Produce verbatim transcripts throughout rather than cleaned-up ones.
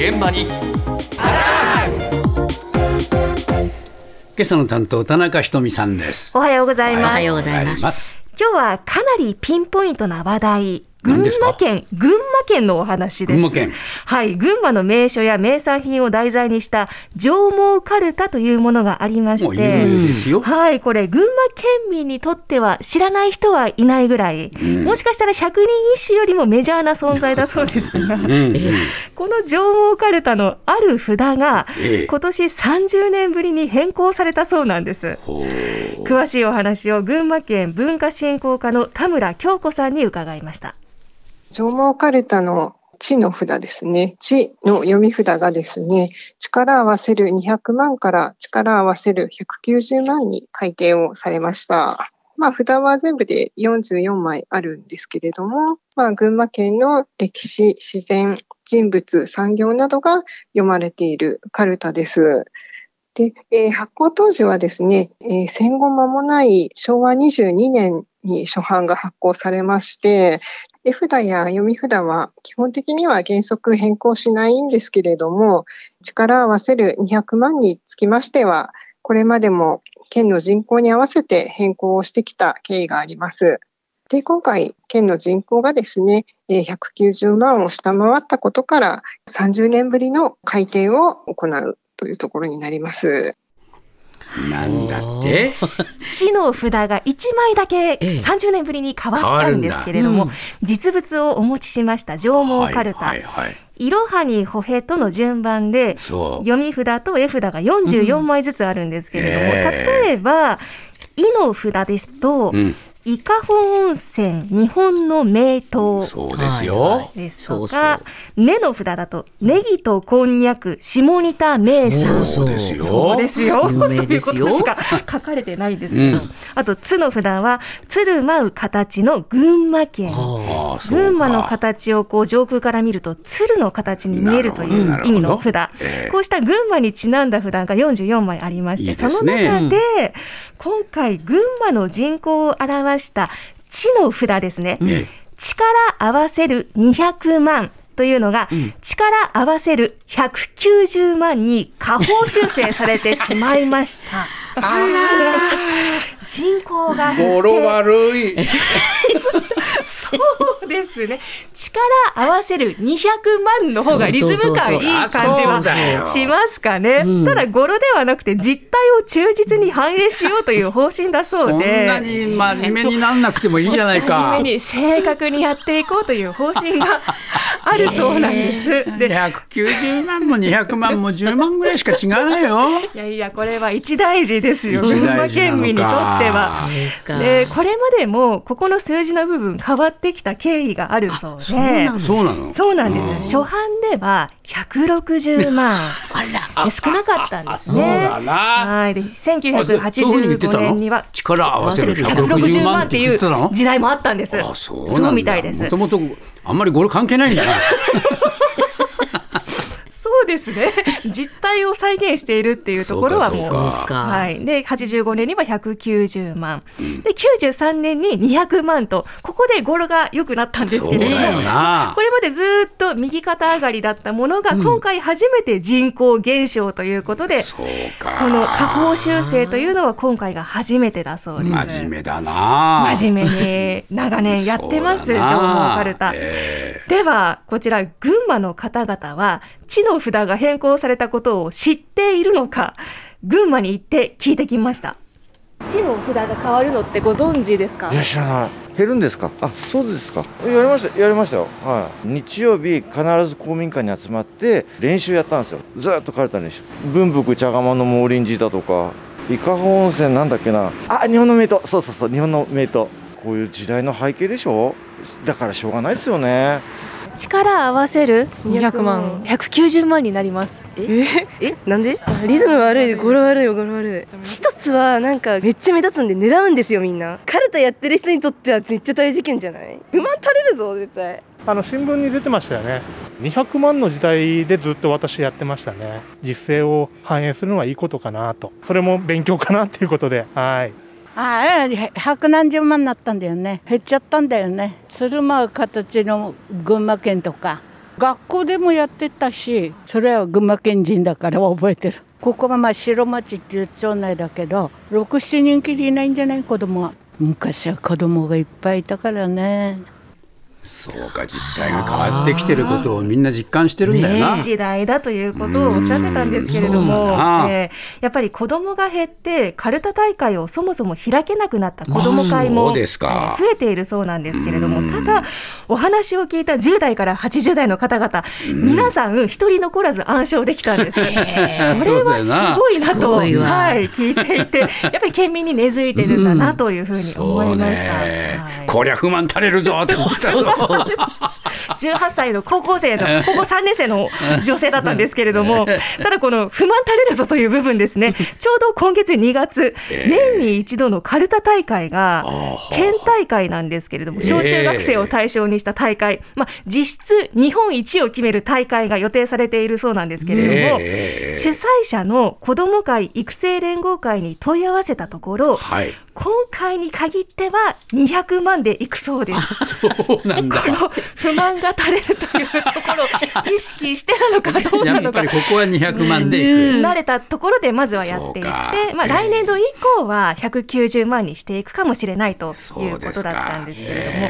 現場にアタック。今朝の担当田中ひとみさんです。おはようございます。おはようございます。今日はかなりピンポイントな話題、群馬県、群馬県のお話です。群馬県。はい、群馬の名所や名産品を題材にした上毛かるたというものがありまして、有名ですよ。はい、これ群馬県民にとっては知らない人はいないぐらい、うん、もしかしたら百人一首よりもメジャーな存在だそうですが、うんうん、この上毛かるたのある札が今年さんじゅうねんぶりに変更されたそうなんです。ええ、詳しいお話を群馬県文化振興課の田村京子さんに伺いました。上毛かるたの地の札ですね。地の読み札がですね、力合わせるにひゃくまんから力合わせるひゃくきゅうじゅうまんに改定をされました。まあ札は全部でよんじゅうよんまいあるんですけれども、まあ群馬県の歴史、自然、人物、産業などが読まれているかるたです。で、えー、発行当時はですね、えー、戦後間もないしょうわにじゅうにねんに初版が発行されまして、絵札や読み札は基本的には原則変更しないんですけれども、力合わせるにひゃくまんにつきましては、これまでも県の人口に合わせて変更をしてきた経緯があります。で、今回県の人口がですね、ひゃくきゅうじゅうまんを下回ったことからさんじゅうねんぶりの改定を行うというところになります。なんだって地の札がいちまいだけさんじゅうねんぶりに変わったんですけれども、ええ、うん、実物をお持ちしました上毛かるた、はいはいはい、いろはにほへとの順番で読み札と絵札がよんじゅうよんまいずつあるんですけれども、うん、えー、例えばいの札ですと、うん、伊香保温泉日本の名湯、そうですよ、ですとか根の札だとネギとこんにゃく下仁田名産、そうですよ、そうですよということしか書かれてないですけど、うん、あとつの札は鶴舞う形の群馬県、群馬の形をこう上空から見ると鶴の形に見えるという意味の札、えー、こうした群馬にちなんだ札がよんじゅうよんまいありまして、いいですね、その中で、うん、今回群馬の人口を表した地の札ですね、うん、力合わせるにひゃくまんというのが、うん、力合わせるひゃくきゅうじゅうまんに下方修正されてしまいましたあ人口が減って語呂悪いそうですね、力合わせるにひゃくまんの方がリズム感いい感じはしますかね。ただ語呂ではなくて実態を忠実に反映しようという方針だそうで、そんなに真面目になんなくてもいいじゃないか、真面目に正確にやっていこうという方針があるそうなんです、えー、でひゃくきゅうじゅうまんもにひゃくまんもじゅうまんぐらいしか違わないよいやいや、これは一大事ですよ、群馬県民にとっては。でこれまでもここの数字の部分変わってきた経緯があるそうで、そうなの、そうなんです、うん、初版ではひゃくろくじゅうまんあら少なかったんですね。そうだな、はい、でせんきゅうひゃくはちじゅうごねんには力合わせるひゃくろくじゅうまんっていう時代もあったんです。あ、そうなんだ、そうみたいです。もともとあんまり語呂関係ないんだなそうですね、実態を再現しているっていうところはもう、そうかそうか、はい、ではちじゅうごねんにはひゃくきゅうじゅうまん、うん、できゅうじゅうさんねんににひゃくまんと、ここで語呂が良くなったんですけれども、これまでずっと右肩上がりだったものが今回初めて人口減少ということで、うん、そうか、この下方修正というのは今回が初めてだそうです。真面目だな、真面目に長年やってます上毛かるた、えー、ではこちら群馬の方々は地の札が変更されたことを知っているのか、群馬に行って聞いてきました。地の札が変わるのってご存知ですか？いや、知らない。減るんですか？あ、そうですか。やりました、やりましたよ、はい、日曜日必ず公民館に集まって練習やったんですよ。ずっとかるた練習、文福茶釜の毛林寺だとか伊香保温泉なんだっけなあ、日本の名湯、そうそうそう、日本の名湯、こういう時代の背景でしょ、だからしょうがないですよね。力合わせるにひゃくまん、ひゃくきゅうじゅうまんになります。ええ、なんでリズム悪い、語呂悪いよ、語呂悪い。一つはなんかめっちゃ目立つんで狙うんですよ、みんな。かるたやってる人にとってはめっちゃ大事件じゃない？馬取れるぞ絶対。あの新聞に出てましたよね、にひゃくまんの時代でずっと私やってましたね。実勢を反映するのはいいことかなと、それも勉強かなっていうことで、はい。ああ、百何十万になったんだよね。減っちゃったんだよね。鶴舞う形の群馬県とか、学校でもやってたし、それは群馬県人だから覚えてる。ここはまあ白町っていう町内だけど、ろく、しちにんきりいないんじゃない、子供は。昔は子供がいっぱいいたからね。そうか、実態が変わってきてることをみんな実感してるんだよな、ね、時代だということをおっしゃってたんですけれども、えー、やっぱり子どもが減ってカルタ大会をそもそも開けなくなった子ども会も増えているそうなんですけれども、ただお話を聞いたじゅうだいからはちじゅうだいの方々、皆さん一人残らず暗唱できたんです、えー、これはすごいなと、はい、聞いていて、やっぱり県民に根付いてるんだなというふうに思いました、はい、こりゃ不満足れるぞって思ったのじゅうはっさいの高校生のこうこうさんねんせいの女性だったんですけれども、ただこの不満垂れるぞという部分ですね、ちょうど今月にがつ、年に一度のカルタ大会が県大会なんですけれども、小中学生を対象にした大会、まあ、実質日本一を決める大会が予定されているそうなんですけれども、主催者の子ども会育成連合会に問い合わせたところ、はい、今回に限ってはにひゃくまんでいくそうです。そうなんだ。この不満が垂れるというところを意識してなのかどうなのか、やっぱりここはにひゃくまんでいく、うん、慣れたところでまずはやっていって、まあ、来年度以降はひゃくきゅうじゅうまんにしていくかもしれないということだったんですけれども、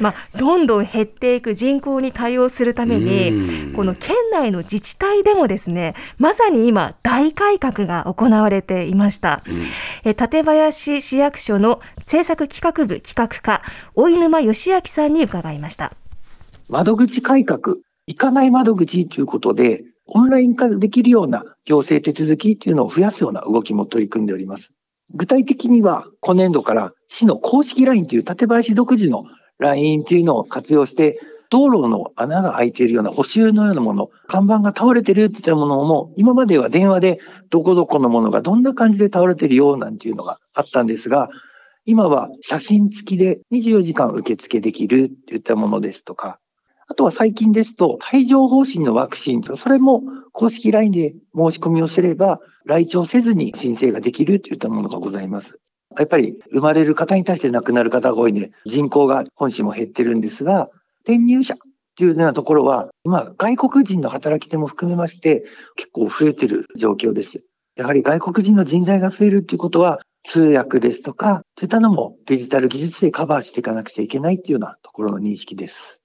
まあ、どんどん減っていく人口に対応するために、この県内の自治体でもですね、まさに今大改革が行われていました、うん、え館林市役所の政策企画部企画課追沼義明さんに伺いました。窓口改革、行かない窓口ということで、オンライン化できるような行政手続きというのを増やすような動きも取り組んでおります。具体的には、今年度から市の公式 ライン という館林独自の ライン というのを活用して、道路の穴が開いているような補修のようなもの、看板が倒れているというものも、今までは電話でどこどこのものがどんな感じで倒れているようなんていうのがあったんですが、今は写真付きでにじゅうよじかん受付できるといったものですとか、あとは最近ですと、帯状疱疹のワクチン、それも公式 ライン で申し込みをすれば、来庁せずに申請ができるといったものがございます。やっぱり生まれる方に対して亡くなる方が多いので、人口が本市も減ってるんですが、転入者というようなところは、今、外国人の働き手も含めまして、結構増えてる状況です。やはり外国人の人材が増えるということは、通訳ですとか、そういったのもデジタル技術でカバーしていかなくちゃいけないというようなところの認識です。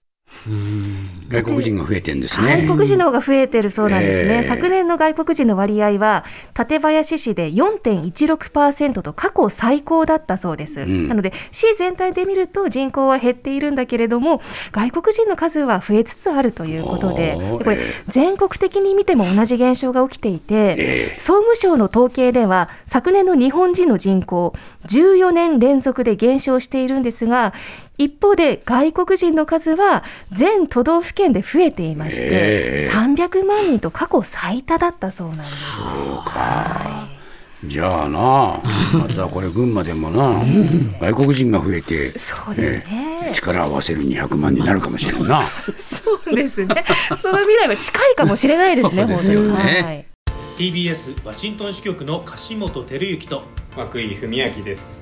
うん、外国人が増えてるんですね。外国人の方が増えてるそうなんですね、えー、昨年の外国人の割合は館林市で よんてんいちろくパーセント と過去最高だったそうです、うん、なので市全体で見ると人口は減っているんだけれども、外国人の数は増えつつあるということで、これ全国的に見ても同じ現象が起きていて、えー、総務省の統計では昨年の日本人の人口じゅうよねんれんぞくで減少しているんですが、一方で外国人の数は全都道府県で増えていまして、えー、さんびゃくまんにんと過去最多だったそうなんです。そうか、はい、じゃあな、またこれ群馬でもな外国人が増えて、そうですね、えー、力を合わせるにひゃくまんになるかもしれないな。そうですね、その未来は近いかもしれないですね。そうですよね、はい、ティービーエス ワシントン支局の樫本照之と涌井文明です。